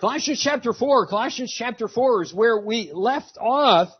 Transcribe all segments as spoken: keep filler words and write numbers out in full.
Colossians chapter four. Colossians chapter four is where we left off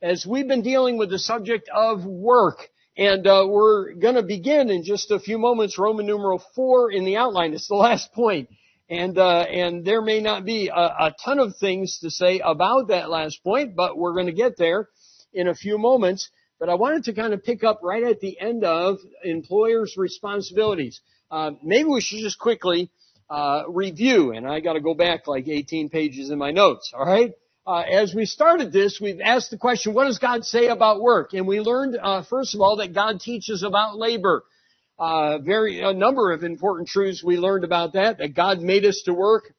as we've been dealing with the subject of work. And uh, we're going to begin in just a few moments, Roman numeral four in the outline. It's the last point. And uh, and there may not be a, a ton of things to say about that last point, but we're going to get there in a few moments. But I wanted to kind of pick up right at the end of employers' responsibilities. Uh, maybe we should just quickly uh review, and I got to go back like eighteen pages in my notes, all right? Uh, as we started this, we've asked the question, what does God say about work? And we learned, uh, first of all, that God teaches about labor. Uh, very, a number of important truths we learned about that, that God made us to work.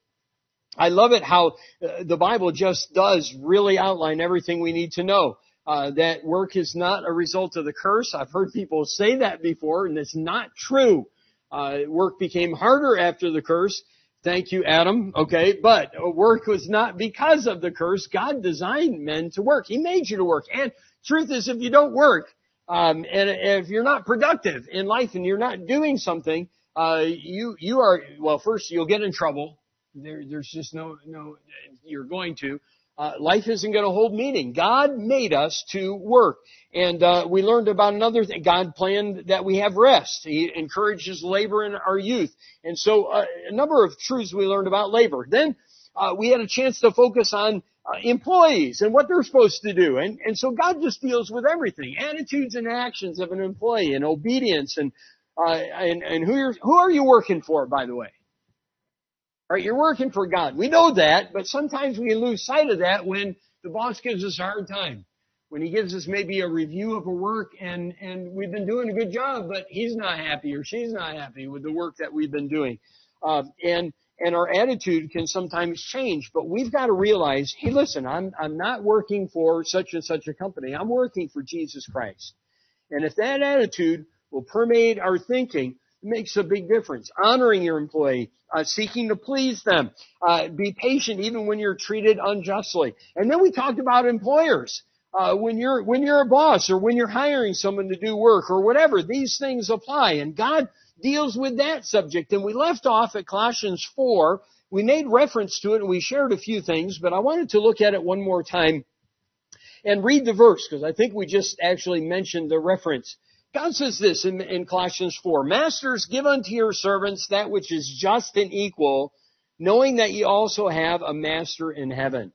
I love it how uh, the Bible just does really outline everything we need to know. Uh, that work is not a result of the curse. I've heard people say that before, and it's not true. Uh, work became harder after the curse. Thank you, Adam. Okay, but work was not because of the curse. God designed men to work. He made you to work. And truth is, if you don't work, um, and if you're not productive in life and you're not doing something, uh, you you are well. First, you'll get in trouble. There, there's just no no. You're going to. Uh, life isn't going to hold meaning. God made us to work. And uh, we learned about another thing. God planned that we have rest. He encourages labor in our youth. And so uh, a number of truths we learned about labor. Then uh, we had a chance to focus on uh, employees and what they're supposed to do. And, and so God just deals with everything, attitudes and actions of an employee and obedience. And uh, and, and who, you're, who are you working for, by the way? All right, you're working for God. We know that, but sometimes we lose sight of that when the boss gives us a hard time, when he gives us maybe a review of a work and, and we've been doing a good job, but he's not happy or she's not happy with the work that we've been doing. Uh, and and our attitude can sometimes change, but we've got to realize, hey, listen, I'm I'm not working for such and such a company. I'm working for Jesus Christ. And if that attitude will permeate our thinking, makes a big difference. Honoring your employee, uh, seeking to please them, uh, be patient even when you're treated unjustly. And then we talked about employers. Uh, when you're when you're a boss or when you're hiring someone to do work or whatever, these things apply. And God deals with that subject. And we left off at Colossians four. We made reference to it and we shared a few things, but I wanted to look at it one more time and read the verse because I think we just actually mentioned the reference. God says this in, in Colossians four, Masters, give unto your servants that which is just and equal, knowing that ye also have a master in heaven.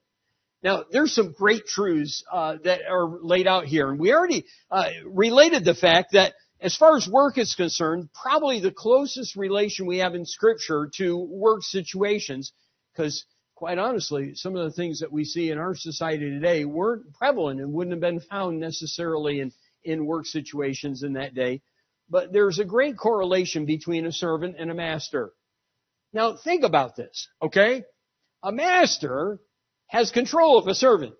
Now, there's some great truths uh, that are laid out here. And we already uh, related the fact that as far as work is concerned, probably the closest relation we have in Scripture to work situations, because quite honestly, some of the things that we see in our society today weren't prevalent and wouldn't have been found necessarily in in work situations in that day. But there's a great correlation between a servant and a master. Now, think about this, okay? A master has control of a servant,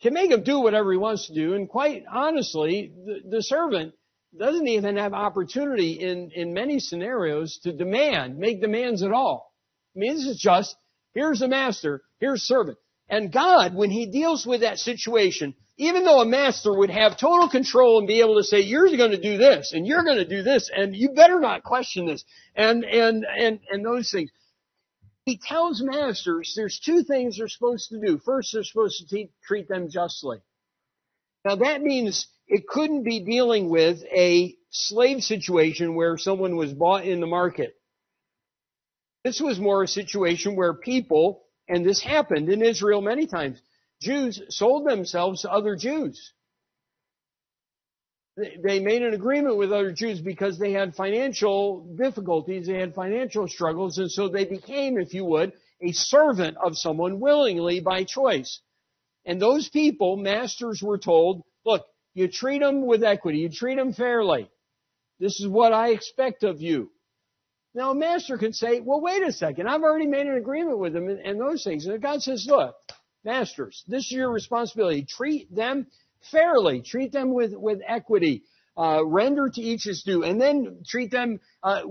can make him do whatever he wants to do, and quite honestly, the, the servant doesn't even have opportunity in, in many scenarios to demand, make demands at all. I mean, this is just, here's a master, here's servant. And God, when he deals with that situation, even though a master would have total control and be able to say, you're going to do this and you're going to do this and you better not question this and, and, and, and those things. He tells masters there's two things they're supposed to do. First, they're supposed to te- treat them justly. Now that means it couldn't be dealing with a slave situation where someone was bought in the market. This was more a situation where people, and this happened in Israel many times, Jews sold themselves to other Jews. They made an agreement with other Jews because they had financial difficulties, they had financial struggles, and so they became, if you would, a servant of someone willingly by choice. And those people, masters were told, look, you treat them with equity, you treat them fairly. This is what I expect of you. Now a master can say, well, wait a second, I've already made an agreement with them and, and those things. And God says, look, masters, this is your responsibility. Treat them fairly. Treat them with, with equity. Uh, render to each his due. And then treat them uh,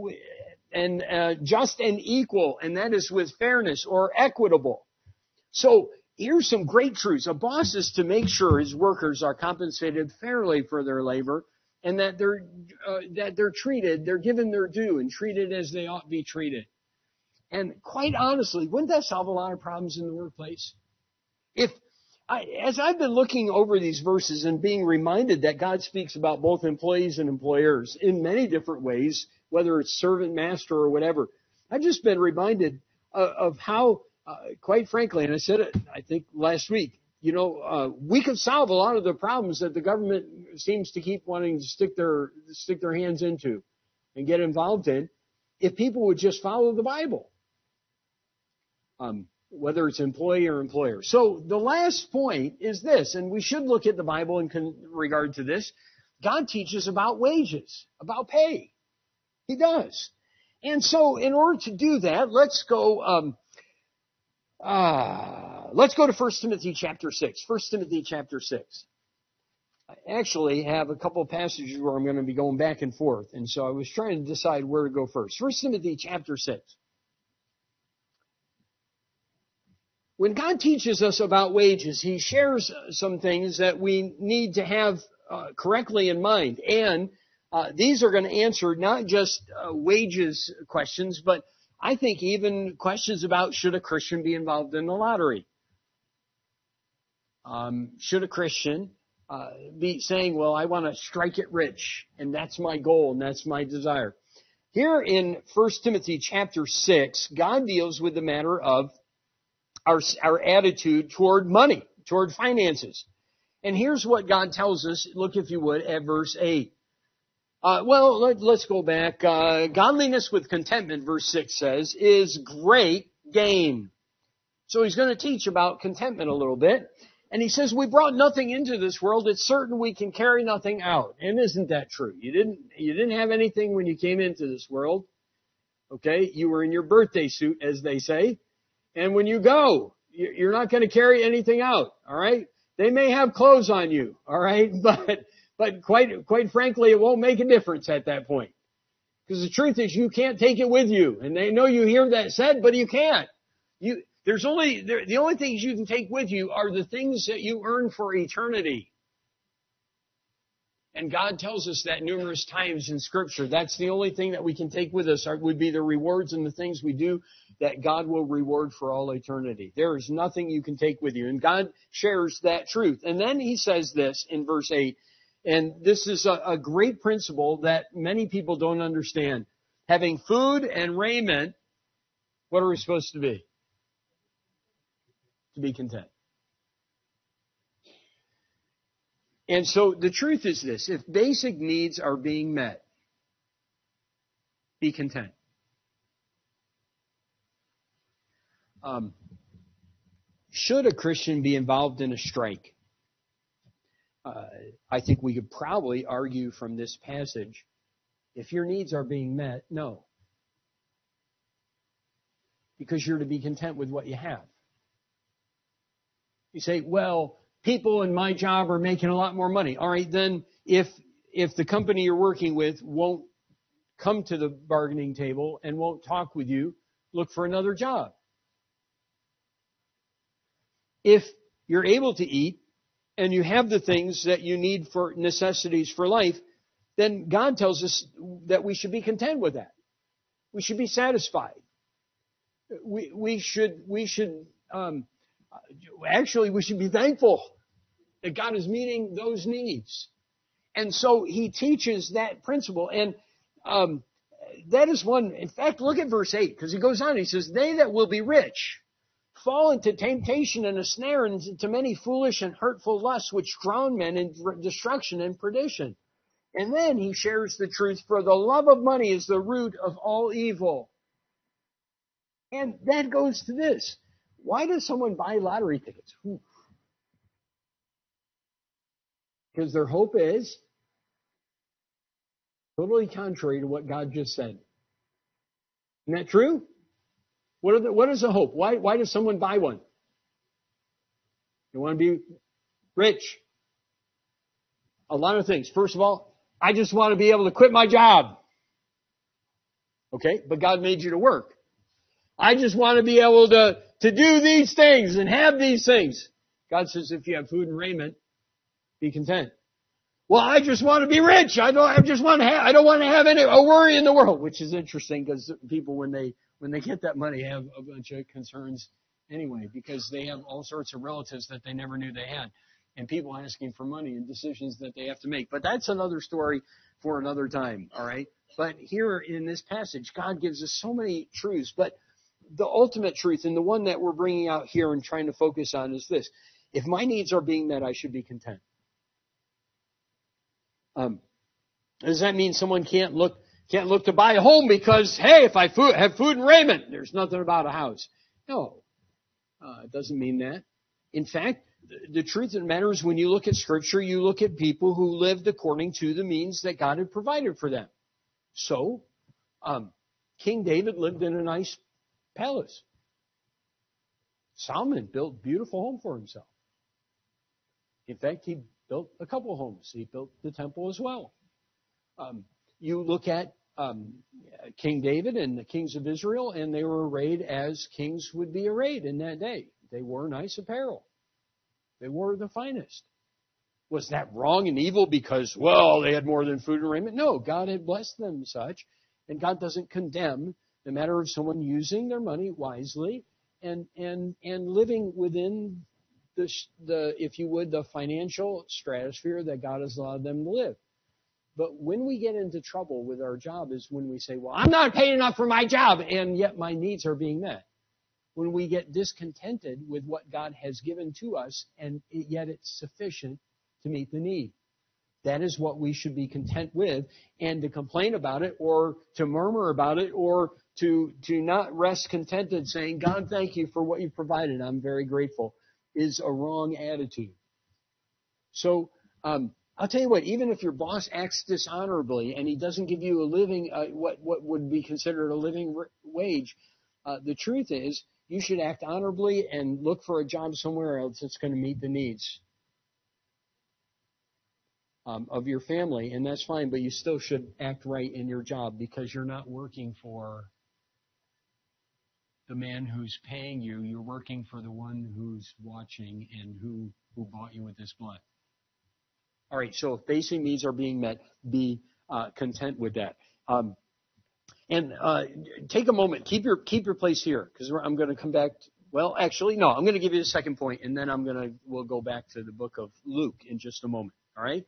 and uh, just and equal. And that is with fairness or equitable. So here's some great truths. A boss is to make sure his workers are compensated fairly for their labor and that they're, uh, that they're treated, they're given their due and treated as they ought to be treated. And quite honestly, wouldn't that solve a lot of problems in the workplace? If I, as I've been looking over these verses and being reminded that God speaks about both employees and employers in many different ways, whether it's servant, master, or whatever, I've just been reminded uh, of how, uh, quite frankly, and I said it, I think, last week, you know, uh, we could solve a lot of the problems that the government seems to keep wanting to stick their stick their hands into and get involved in if people would just follow the Bible. Um, whether it's employee or employer. So the last point is this, and we should look at the Bible in con- regard to this. God teaches about wages, about pay. He does. And so in order to do that, let's go, um, uh, let's go to First Timothy chapter six. First Timothy chapter six. I actually have a couple of passages where I'm going to be going back and forth. And so I was trying to decide where to go first. First Timothy chapter six. When God teaches us about wages, He shares some things that we need to have uh, correctly in mind. And uh, these are going to answer not just uh, wages questions, but I think even questions about should a Christian be involved in the lottery? Um, should a Christian uh, be saying, well, I want to strike it rich, and that's my goal, and that's my desire. Here in First Timothy chapter six, God deals with the matter of Our, our attitude toward money, toward finances. And here's what God tells us. Look, if you would, at verse eight. Uh, well, let, let's go back. Uh, Godliness with contentment, verse six says, is great gain. So he's going to teach about contentment a little bit. And he says, we brought nothing into this world. It's certain we can carry nothing out. And isn't that true? You didn't, you didn't have anything when you came into this world. Okay? You were in your birthday suit, as they say. And when you go, you're not going to carry anything out, all right? They may have clothes on you, all right? But but quite quite frankly, it won't make a difference at that point. Because the truth is you can't take it with you. And they know you hear that said, but you can't. You there's only there, the only things you can take with you are the things that you earn for eternity. And God tells us that numerous times in Scripture. That's the only thing that we can take with us would be the rewards and the things we do that God will reward for all eternity. There is nothing you can take with you. And God shares that truth. And then he says this in verse eight. And this is a, a great principle that many people don't understand. Having food and raiment, what are we supposed to be? To be content. And so the truth is this, if basic needs are being met, be content. Um, should a Christian be involved in a strike? Uh, I think we could probably argue from this passage, if your needs are being met, no. Because you're to be content with what you have. You say, well, people in my job are making a lot more money. All right, then if if the company you're working with won't come to the bargaining table and won't talk with you, look for another job. If you're able to eat and you have the things that you need for necessities for life, then God tells us that we should be content with that. We should be satisfied. We we should we should um, actually we should be thankful that God is meeting those needs. And so he teaches that principle. And um, that is one. In fact, look at verse eight, because he goes on. He says, they that will be rich fall into temptation and a snare and into many foolish and hurtful lusts, which drown men in destruction and perdition. And then he shares the truth. For the love of money is the root of all evil. And that goes to this. Why does someone buy lottery tickets? Oof. Because their hope is totally contrary to what God just said. Isn't that true? What, are the, what is the hope? Why, why does someone buy one? They want to be rich. A lot of things. First of all, I just want to be able to quit my job. Okay, but God made you to work. I just want to be able to, to do these things and have these things. God says, if you have food and raiment, be content. Well, I just want to be rich. I don't, I just want to have, I don't want to have any, a worry in the world, which is interesting because people, when they, when they get that money, have a bunch of concerns anyway, because they have all sorts of relatives that they never knew they had, and people asking for money and decisions that they have to make. But that's another story for another time, all right? But here in this passage, God gives us so many truths, but the ultimate truth, and the one that we're bringing out here and trying to focus on, is this. If my needs are being met, I should be content. Um, does that mean someone can't look can't look to buy a home because, hey, if I food, have food and raiment, there's nothing about a house? No, uh, it doesn't mean that. In fact, the, the truth of the matter is when you look at Scripture, you look at people who lived according to the means that God had provided for them. So, um, King David lived in a nice palace. Solomon built a beautiful home for himself. In fact, he built a couple homes. He built the temple as well. Um, you look at um, King David and the kings of Israel, and they were arrayed as kings would be arrayed in that day. They wore nice apparel. They wore the finest. Was that wrong and evil because, well, they had more than food and raiment? No, God had blessed them such, and God doesn't condemn the matter of someone using their money wisely and and and living within the, the, if you would, the financial stratosphere that God has allowed them to live. But when we get into trouble with our job is when we say, well, I'm not paid enough for my job, and yet my needs are being met. When we get discontented with what God has given to us, and yet it's sufficient to meet the need. That is what we should be content with, and to complain about it or to murmur about it or to, to not rest contented saying, God, thank you for what you provided. I'm very grateful, is a wrong attitude. So um, I'll tell you what, even if your boss acts dishonorably and he doesn't give you a living, uh, what, what would be considered a living wage, uh, the truth is you should act honorably and look for a job somewhere else that's going to meet the needs Um, of your family, and that's fine, but you still should act right in your job because you're not working for the man who's paying you. You're working for the one who's watching and who, who bought you with his blood. All right, so if basic needs are being met, be uh, content with that. Um, and uh, take a moment. Keep your, keep your place here because I'm going to come back. To, well, actually, no, I'm going to give you the second point, and then I'm going to we'll go back to the book of Luke in just a moment, all right?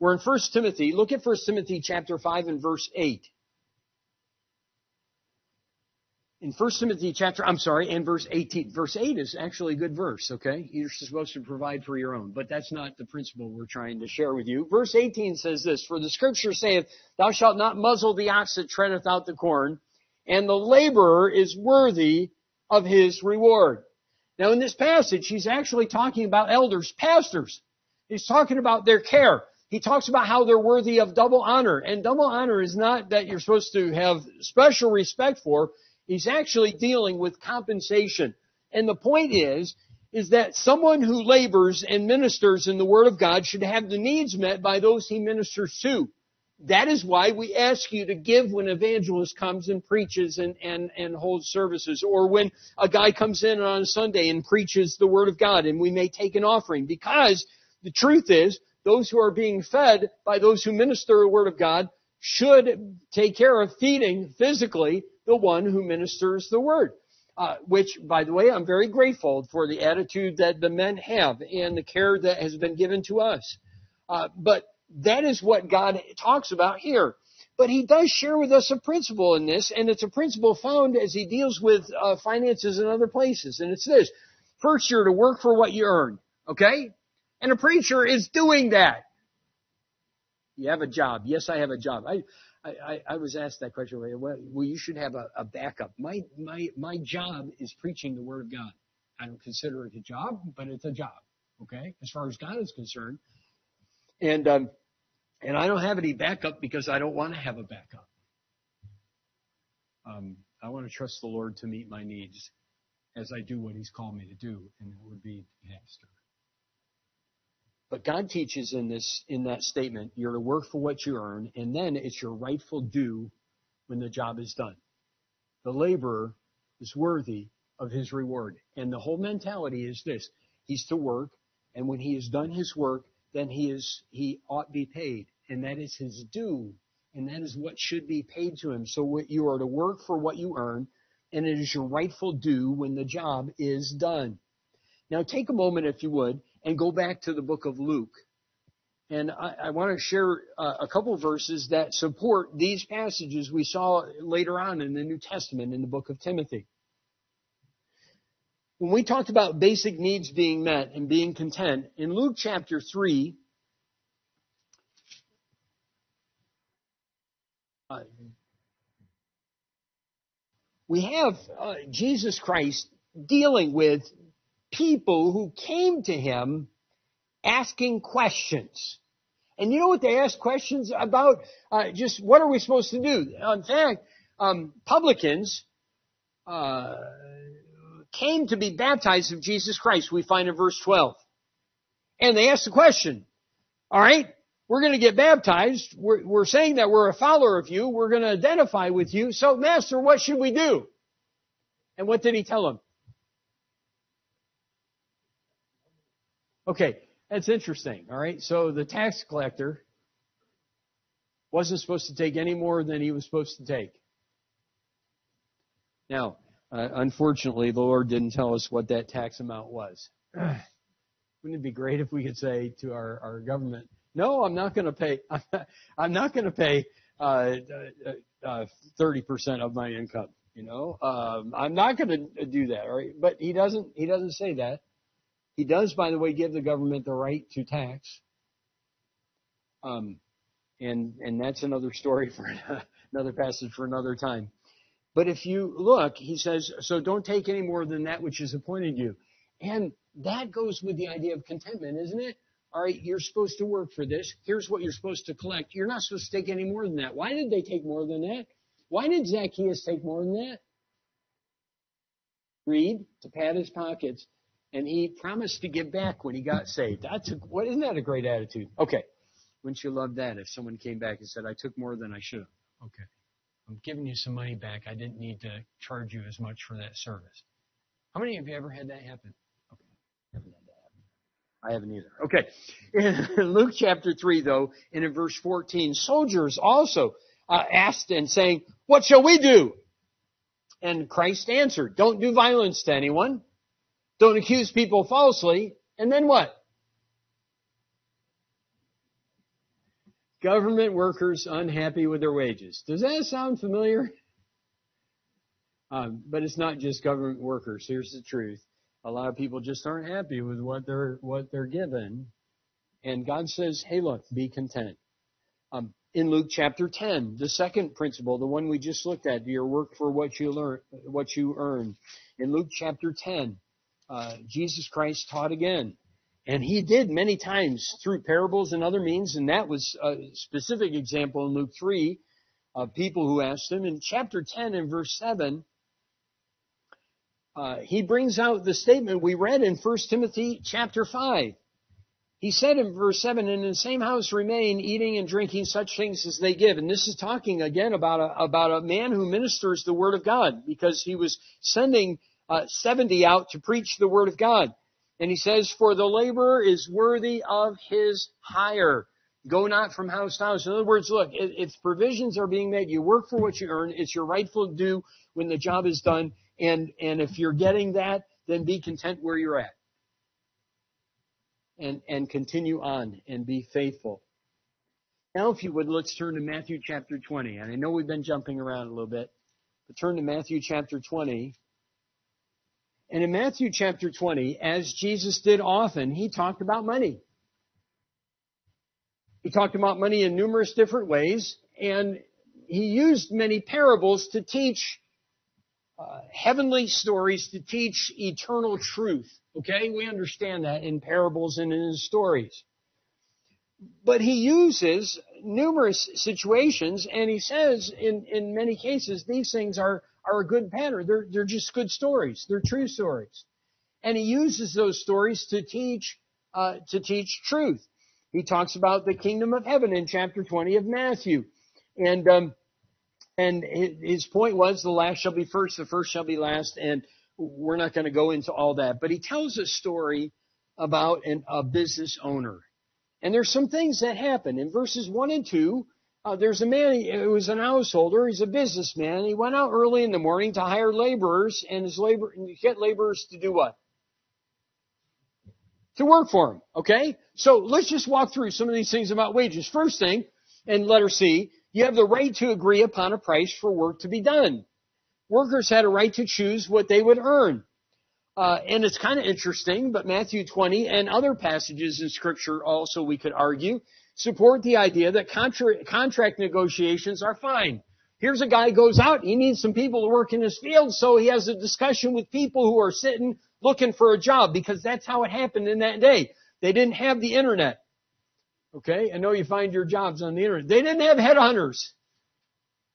We're in First Timothy. Look at First Timothy chapter five and verse eight. In First Timothy chapter, I'm sorry, and verse eighteen. Verse eight is actually a good verse, okay? You're supposed to provide for your own, but that's not the principle we're trying to share with you. Verse eighteen says this, for the Scripture saith, thou shalt not muzzle the ox that treadeth out the corn, and the laborer is worthy of his reward. Now in this passage, he's actually talking about elders, pastors. He's talking about their care. He talks about how they're worthy of double honor. And double honor is not that you're supposed to have special respect for. He's actually dealing with compensation. And the point is, is that someone who labors and ministers in the Word of God should have the needs met by those he ministers to. That is why we ask you to give when an evangelist comes and preaches and, and, and holds services, or when a guy comes in on a Sunday and preaches the Word of God and we may take an offering. Because the truth is, those who are being fed by those who minister the Word of God should take care of feeding physically the one who ministers the Word. Uh, which, by the way, I'm very grateful for the attitude that the men have and the care that has been given to us. Uh, but that is what God talks about here. But he does share with us a principle in this, and it's a principle found as he deals with uh, finances and other places. And it's this. First, you're to work for what you earn. Okay? And a preacher is doing that. You have a job. Yes, I have a job. I I, I was asked that question. Well, you should have a, a backup. My my my job is preaching the Word of God. I don't consider it a job, but it's a job, okay, as far as God is concerned. And, um, and I don't have any backup because I don't want to have a backup. Um, I want to trust the Lord to meet my needs as I do what he's called me to do, and it would be pastor. But God teaches in this, in that statement, you're to work for what you earn, and then it's your rightful due when the job is done. The laborer is worthy of his reward. And the whole mentality is this. He's to work, and when he has done his work, then he is he ought to be paid. And that is his due, and that is what should be paid to him. So what you are to work for what you earn, and it is your rightful due when the job is done. Now take a moment, if you would, and go back to the book of Luke. And I, I want to share uh, a couple of verses that support these passages we saw later on in the New Testament in the book of Timothy. When we talked about basic needs being met and being content, in Luke chapter three, uh, we have uh, Jesus Christ dealing with people who came to him asking questions. And you know what they asked questions about? Uh, just what are we supposed to do? In fact, um, publicans uh, came to be baptized of Jesus Christ, we find in verse twelve. And they asked the question, all right, we're going to get baptized. We're, we're saying that we're a follower of you. We're going to identify with you. So, Master, what should we do? And what did he tell them? Okay, that's interesting, all right? So the tax collector wasn't supposed to take any more than he was supposed to take. Now, uh, unfortunately, the Lord didn't tell us what that tax amount was. Wouldn't it be great if we could say to our, our government, no, I'm not going to pay, I'm not going to pay uh, uh, thirty percent of my income, you know? Um, I'm not going to do that, all right? But he doesn't, he doesn't say that. He does, by the way, give the government the right to tax. Um, and, and that's another story for another passage for another time. But if you look, he says, so don't take any more than that which is appointed you. And that goes with the idea of contentment, isn't it? All right, you're supposed to work for this. Here's what you're supposed to collect. You're not supposed to take any more than that. Why did they take more than that? Why did Zacchaeus take more than that? Greed, to pad his pockets. And he promised to give back when he got saved. That's a, what, isn't that a great attitude? Okay. Wouldn't you love that if someone came back and said, I took more than I should have? Okay. I'm giving you some money back. I didn't need to charge you as much for that service. How many of you ever had that happen? Okay. I haven't had that happen. I haven't either. Okay. In Luke chapter three, though, and in verse fourteen, soldiers also uh, asked and saying, what shall we do? And Christ answered, don't do violence to anyone. Don't accuse people falsely. And then what? Government workers unhappy with their wages. Does that sound familiar? Um, but it's not just government workers. Here's the truth. A lot of people just aren't happy with what they're what they're given. And God says, hey, look, be content. Um, in Luke chapter ten, the second principle, the one we just looked at, your work for what you learn, what you earn. In Luke chapter ten, Uh, Jesus Christ taught again, and he did many times through parables and other means, and that was a specific example in Luke three of people who asked him. In chapter ten and verse seven, uh, he brings out the statement we read in First Timothy chapter five. He said in verse seven, and in the same house remain, eating and drinking such things as they give. And this is talking again about a, about a man who ministers the word of God, because he was sending Uh, seventy out to preach the word of God. And he says, for the laborer is worthy of his hire. Go not from house to house. In other words, look, if provisions are being made, you work for what you earn. It's your rightful due when the job is done. And, and if you're getting that, then be content where you're at. And, and continue on and be faithful. Now, if you would, let's turn to Matthew chapter twenty. And I know we've been jumping around a little bit, but turn to Matthew chapter twenty. And in Matthew chapter twenty, as Jesus did often, he talked about money. He talked about money in numerous different ways, and he used many parables to teach uh, heavenly stories, to teach eternal truth. Okay, we understand that in parables and in his stories. But he uses numerous situations, and he says in, in many cases, these things are are a good pattern. They're, they're just good stories. They're true stories. And he uses those stories to teach, uh, to teach truth. He talks about the kingdom of heaven in chapter twenty of Matthew. And, um, and his point was the last shall be first, the first shall be last. And we're not going to go into all that, but he tells a story about an, a business owner. And there's some things that happen in verses one and two. Uh, there's a man who was an householder. He's a businessman. He went out early in the morning to hire laborers and his labor and get laborers to do what? To work for him. Okay. So let's just walk through some of these things about wages. First thing, in letter C, you have the right to agree upon a price for work to be done. Workers had a right to choose what they would earn. Uh, and it's kind of interesting, but Matthew twenty and other passages in Scripture also, we could argue, support the idea that contra- contract negotiations are fine. Here's a guy goes out, he needs some people to work in his field, so he has a discussion with people who are sitting looking for a job, because that's how it happened in that day. They didn't have the internet. Okay, I know you find your jobs on the internet. They didn't have headhunters.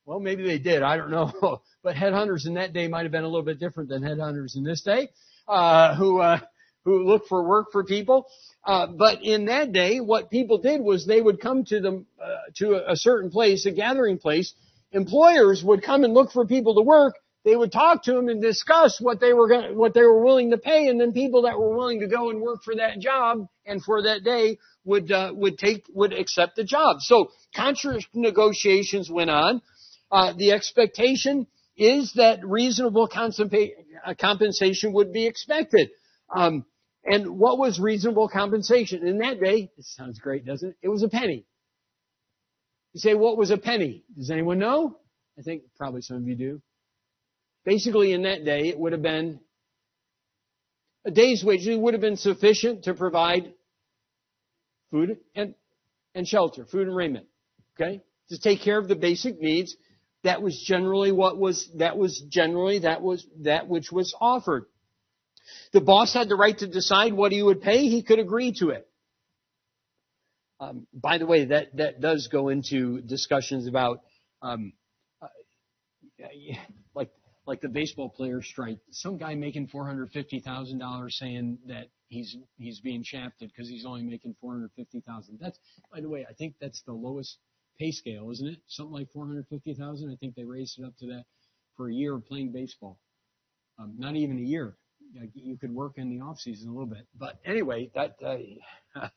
Well, maybe they did, I don't know. But headhunters in that day might have been a little bit different than headhunters in this day. Uh, who, uh, who looked for work for people. Uh, but in that day, what people did was they would come to them, uh, to a certain place, a gathering place. Employers would come and look for people to work. They would talk to them and discuss what they were gonna, what they were willing to pay. And then people that were willing to go and work for that job and for that day would, uh, would take, would accept the job. So contract negotiations went on. Uh, the expectation is that reasonable compensation would be expected. Um, and what was reasonable compensation? In that day, it sounds great, doesn't it? It was a penny. You say, what was a penny? Does anyone know? I think probably some of you do. Basically, in that day, it would have been a day's wage. It would have been sufficient to provide food and, and shelter, food and raiment, okay? To take care of the basic needs. That was generally what was, that was generally, that was, that which was offered. The boss had the right to decide what he would pay. He could agree to it. Um, by the way, that, that does go into discussions about, um, uh, like, like the baseball player strike. Some guy making four hundred fifty thousand dollars saying that he's, he's being shafted because he's only making four hundred fifty thousand dollars. That's, by the way, I think that's the lowest pay scale, isn't it? Something like four hundred fifty thousand. I think they raised it up to that for a year of playing baseball. Um, not even a year. You could work in the off season a little bit, but anyway, that uh,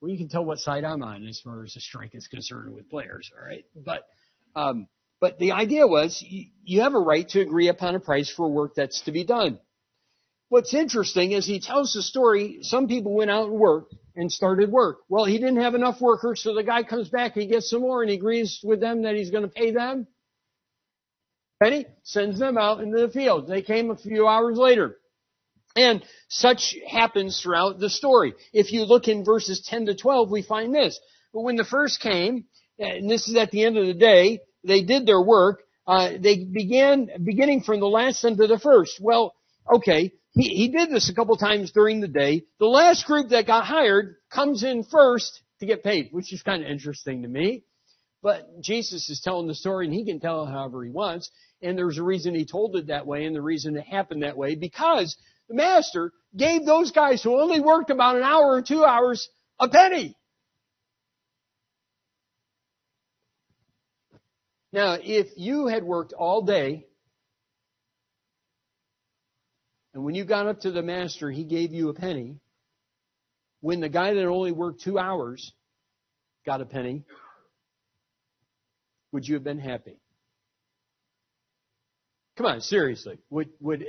well, you can tell what side I'm on as far as the strike is concerned with players. All right, but um, but the idea was you, you have a right to agree upon a price for work that's to be done. What's interesting is he tells the story. Some people went out and worked and started work. Well, he didn't have enough workers, so the guy comes back, he gets some more, and he agrees with them that he's going to pay them. And he sends them out into the field. They came a few hours later. And such happens throughout the story. If you look in verses ten to twelve, we find this. But when the first came, and this is at the end of the day, they did their work. Uh, they began beginning from the last unto the first. Well, okay. He, he did this a couple times during the day. The last group that got hired comes in first to get paid, which is kind of interesting to me. But Jesus is telling the story, and he can tell it however he wants. And there's a reason he told it that way and the reason it happened that way, because the master gave those guys who only worked about an hour or two hours a penny. Now, if you had worked all day, and when you got up to the master, he gave you a penny. When the guy that only worked two hours got a penny, would you have been happy? Come on, seriously. Would, would,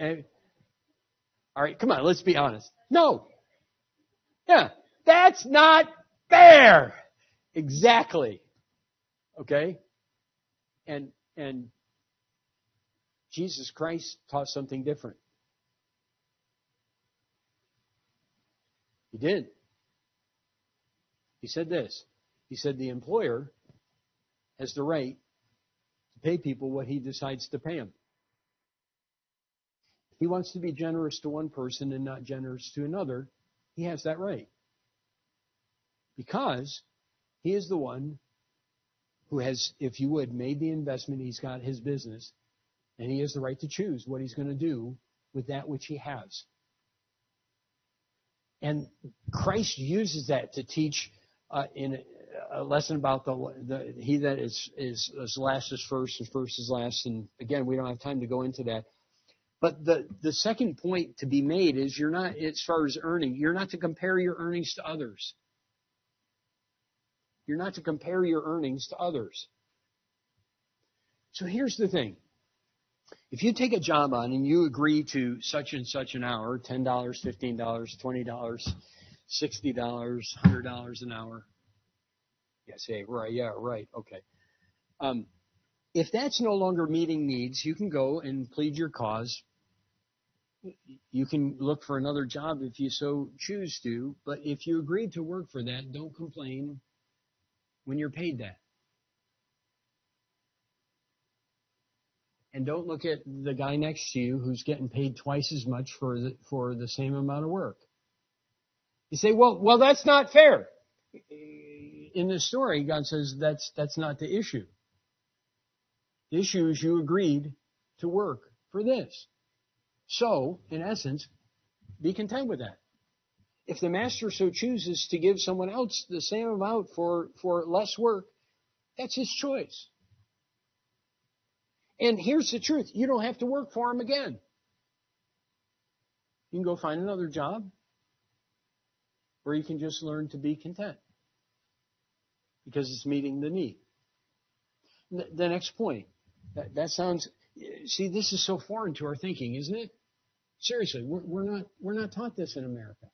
all right, come on, let's be honest. No. Yeah, that's not fair. Exactly. Okay? And, and Jesus Christ taught something different. He did. He said this. He said the employer has the right to pay people what he decides to pay them. If he wants to be generous to one person and not generous to another, he has that right. Because he is the one who has, if you would, made the investment. He's got his business, and he has the right to choose what he's going to do with that which he has. And Christ uses that to teach uh, in a lesson about the, the he that is, is is last is first, is first is last. And again, we don't have time to go into that. But the, the second point to be made is you're not, as far as earning, you're not to compare your earnings to others. You're not to compare your earnings to others. So here's the thing. If you take a job on and you agree to such and such an hour, ten dollars, fifteen dollars, twenty dollars, sixty dollars, one hundred dollars an hour. You say, right, yeah, right, okay. Um, if that's no longer meeting needs, you can go and plead your cause. You can look for another job if you so choose to, but if you agreed to work for that, don't complain when you're paid that. And don't look at the guy next to you who's getting paid twice as much for the, for the same amount of work. You say, well, well, that's not fair. In this story, God says that's that's not the issue. The issue is you agreed to work for this. So, in essence, be content with that. If the master so chooses to give someone else the same amount for, for less work, that's his choice. And here's the truth. You don't have to work for him again. You can go find another job, or you can just learn to be content because it's meeting the need. The next point, that, that sounds, see, this is so foreign to our thinking, isn't it? Seriously, we're, we're not we're not taught this in America.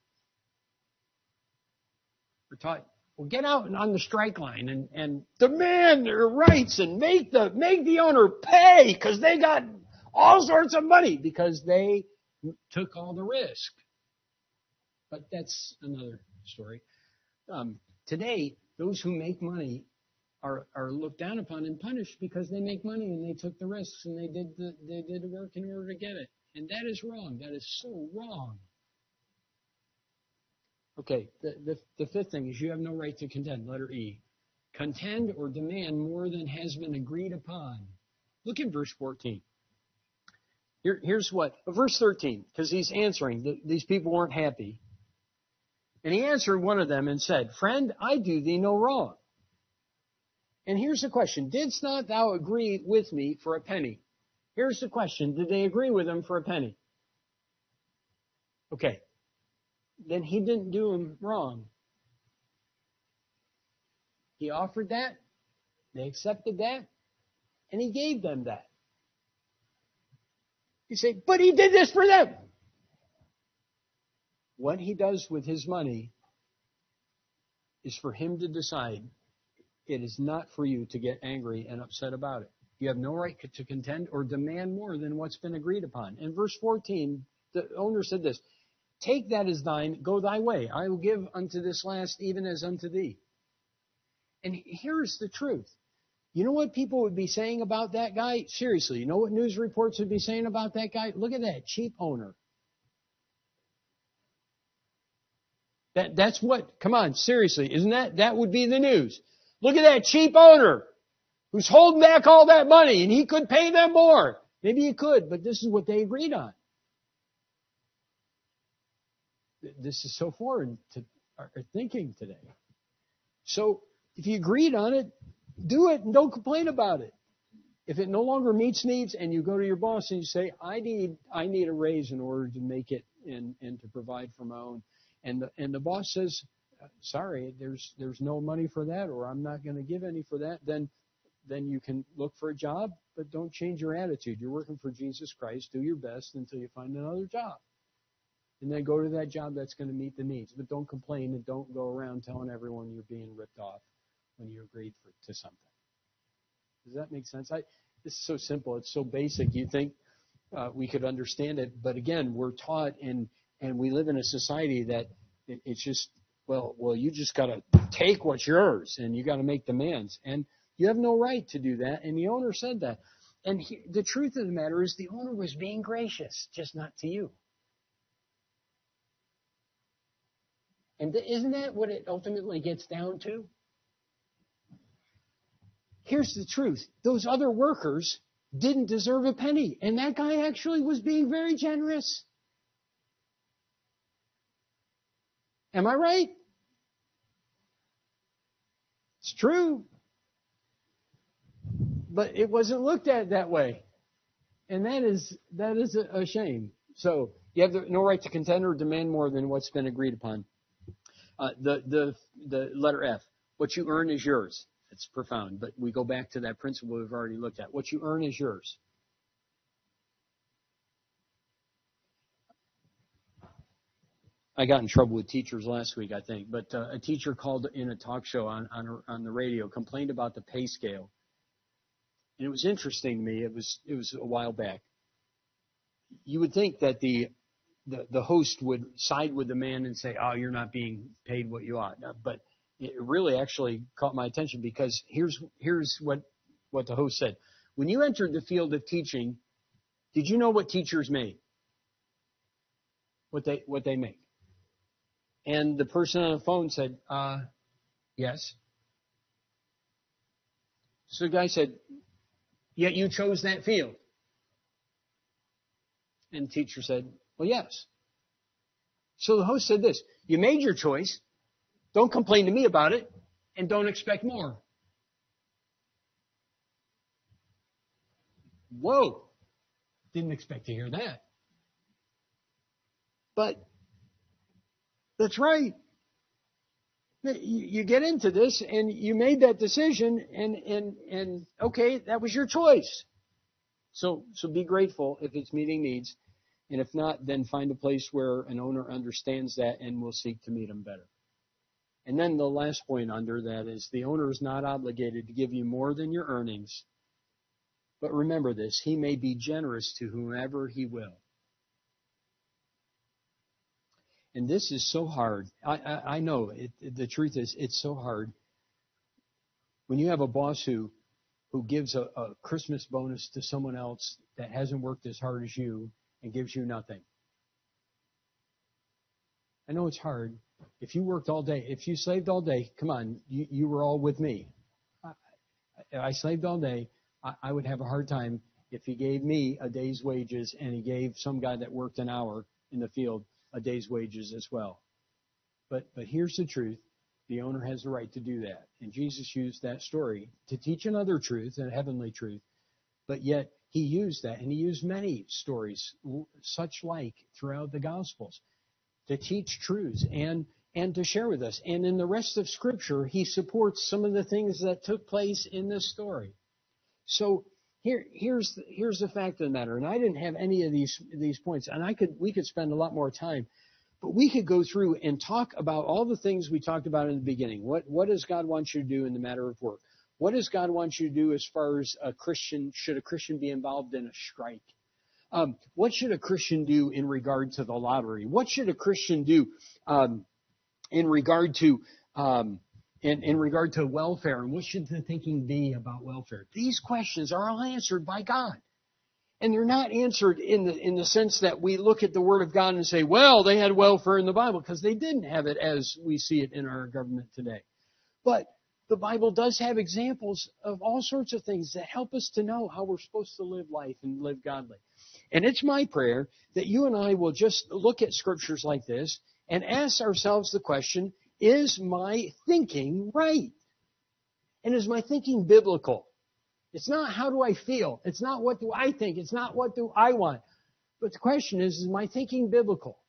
We're taught, well, get out and on the strike line and, and demand their rights and make the make the owner pay because they got all sorts of money because they took all the risk. But that's another story. Um, today, those who make money are, are looked down upon and punished because they make money and they took the risks and they did the they did the work in order to get it. And that is wrong. That is so wrong. Okay, the, the, the fifth thing is you have no right to contend, letter E. Contend or demand more than has been agreed upon. Look at verse fourteen. Here, here's what, verse thirteen, because he's answering. The, these people weren't happy. And he answered one of them and said, Friend, I do thee no wrong. And here's the question. Didst not thou agree with me for a penny? Here's the question. Did they agree with him for a penny? Okay. Then he didn't do him wrong. He offered that. They accepted that. And he gave them that. You say, but he did this for them. What he does with his money is for him to decide. It is not for you to get angry and upset about it. You have no right to contend or demand more than what's been agreed upon. In verse fourteen, the owner said this, Take that as thine, go thy way. I will give unto this last even as unto thee. And here's the truth. You know what people would be saying about that guy? Seriously, you know what news reports would be saying about that guy? Look at that cheap owner. That, that's what, come on, seriously, isn't that, that would be the news. Look at that cheap owner who's holding back all that money and he could pay them more. Maybe he could, but this is what they agreed on. This is so foreign to our thinking today. So if you agreed on it, do it and don't complain about it. If it no longer meets needs and you go to your boss and you say, I need I need a raise in order to make it and, and to provide for my own. And the, and the boss says, sorry, there's there's no money for that, or I'm not going to give any for that, then then you can look for a job, but don't change your attitude. You're working for Jesus Christ. Do your best until you find another job. And then go to that job that's going to meet the needs. But don't complain and don't go around telling everyone you're being ripped off when you agreed for, to something. Does that make sense? I, this is so simple. It's so basic. You think uh, we could understand it. But again, we're taught and and we live in a society that it, it's just, Well, well, you just got to take what's yours and you got to make demands. And you have no right to do that. And the owner said that. And he, the truth of the matter is the owner was being gracious, just not to you. And th- isn't that what it ultimately gets down to? Here's the truth. Those other workers didn't deserve a penny. And that guy actually was being very generous. Am I right? It's true. But it wasn't looked at that way. And that is that is a shame. So you have no right to contend or demand more than what's been agreed upon. Uh, the, the, the letter F. What you earn is yours. It's profound, but we go back to that principle we've already looked at. What you earn is yours. I got in trouble with teachers last week, I think, but uh, a teacher called in a talk show on, on on the radio, complained about the pay scale. And it was interesting to me. It was it was a while back. You would think that the the, the host would side with the man and say, oh, you're not being paid what you ought. But it really actually caught my attention because here's here's what, what the host said. When you entered the field of teaching, did you know what teachers made? What they what they make? And the person on the phone said, uh, yes. So the guy said, yet you chose that field. And the teacher said, well, yes. So the host said this, you made your choice. Don't complain to me about it. And don't expect more. Whoa. Didn't expect to hear that. But that's right. You get into this and you made that decision and, and, and okay, that was your choice. So, so be grateful if it's meeting needs. And if not, then find a place where an owner understands that and will seek to meet them better. And then the last point under that is the owner is not obligated to give you more than your earnings. But remember this, he may be generous to whomever he will. And this is so hard. I, I, I know it, it, the truth is it's so hard. When you have a boss who, who gives a, a Christmas bonus to someone else that hasn't worked as hard as you and gives you nothing. I know it's hard. If you worked all day, if you slaved all day, come on, you, you were all with me. I, I slaved all day. I, I would have a hard time if he gave me a day's wages and he gave some guy that worked an hour in the field a day's wages as well. But but here's the truth. The owner has the right to do that. And Jesus used that story to teach another truth, a heavenly truth. But yet he used that, and he used many stories such like throughout the Gospels to teach truths and, and to share with us. And in the rest of Scripture, he supports some of the things that took place in this story. So Here, here's, here's the fact of the matter, and I didn't have any of these, these points, and I could, we could spend a lot more time, but we could go through and talk about all the things we talked about in the beginning. What, what does God want you to do in the matter of work? What does God want you to do as far as a Christian, should a Christian be involved in a strike? Um, what should a Christian do in regard to the lottery? What should a Christian do, um, in regard to, um, In, in regard to welfare, and what should the thinking be about welfare? These questions are all answered by God. And they're not answered in the, in the sense that we look at the Word of God and say, well, they had welfare in the Bible, because they didn't have it as we see it in our government today. But the Bible does have examples of all sorts of things that help us to know how we're supposed to live life and live godly. And it's my prayer that you and I will just look at scriptures like this and ask ourselves the question, is my thinking right? And is my thinking biblical? It's not how do I feel. It's not what do I think. It's not what do I want. But the question is, is my thinking biblical?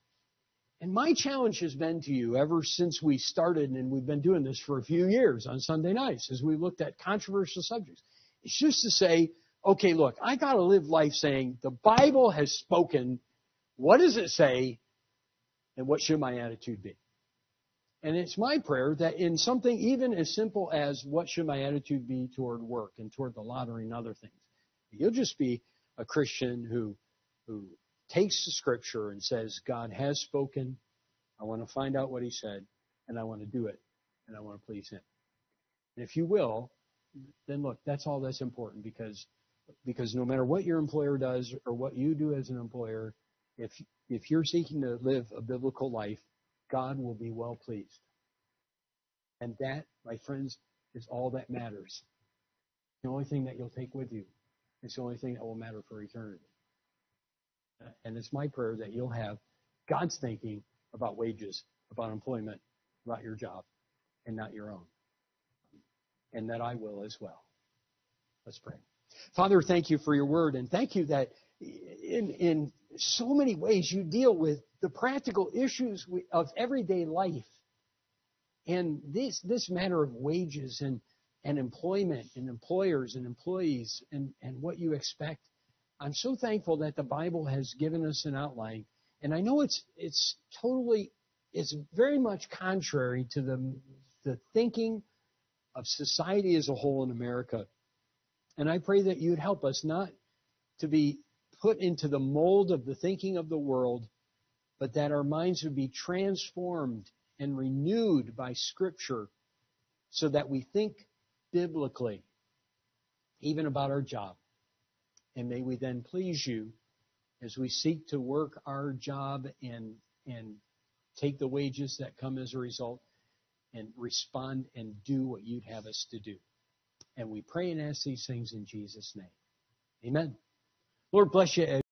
And my challenge has been to you ever since we started, and we've been doing this for a few years on Sunday nights as we looked at controversial subjects. It's just to say, okay, look, I got to live life saying the Bible has spoken. What does it say? And what should my attitude be? And it's my prayer that in something even as simple as what should my attitude be toward work and toward the lottery and other things, you'll just be a Christian who, who takes the scripture and says, God has spoken. I want to find out what he said, and I want to do it, and I want to please him. And if you will, then look, that's all that's important, because, because no matter what your employer does or what you do as an employer, if, if you're seeking to live a biblical life, God will be well pleased. And that, my friends, is all that matters. The only thing that you'll take with you. It's the only thing that will matter for eternity. And it's my prayer that you'll have God's thinking about wages, about employment, about your job, and not your own. And that I will as well. Let's pray. Father, thank you for your word, and thank you that in in so many ways you deal with the practical issues of everyday life And this this matter of wages and, and employment and employers and employees and, and what you expect, I'm so thankful that the Bible has given us an outline. And I know it's it's totally, it's very much contrary to the the thinking of society as a whole in America. And I pray that you'd help us not to be put into the mold of the thinking of the world, but that our minds would be transformed and renewed by Scripture so that we think biblically, even about our job. And may we then please you as we seek to work our job and, and take the wages that come as a result and respond and do what you'd have us to do. And we pray and ask these things in Jesus' name. Amen. Lord bless you.